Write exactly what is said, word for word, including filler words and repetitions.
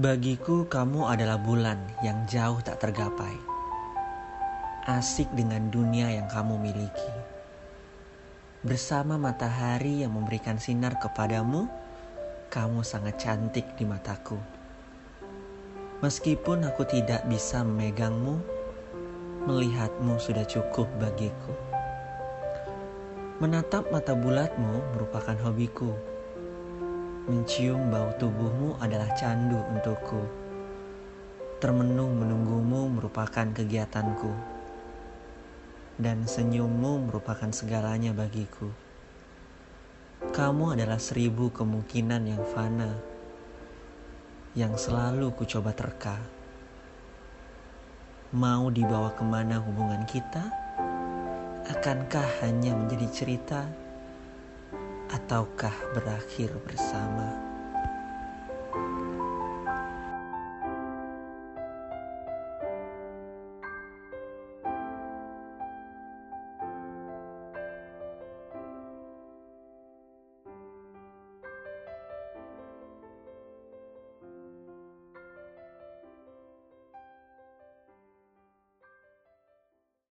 Bagiku kamu adalah bulan yang jauh tak tergapai. Asik dengan dunia yang kamu miliki. Bersama matahari yang memberikan sinar kepadamu, kamu sangat cantik di mataku. Meskipun aku tidak bisa memegangmu, melihatmu sudah cukup bagiku. Menatap mata bulatmu merupakan hobiku. Mencium bau tubuhmu adalah candu untukku. Termenung menunggumu merupakan kegiatanku. Dan senyummu merupakan segalanya bagiku. Kamu adalah seribu kemungkinan yang fana, yang selalu ku coba terka. Mau dibawa kemana hubungan kita? Akankah hanya menjadi cerita? Ataukah berakhir bersama?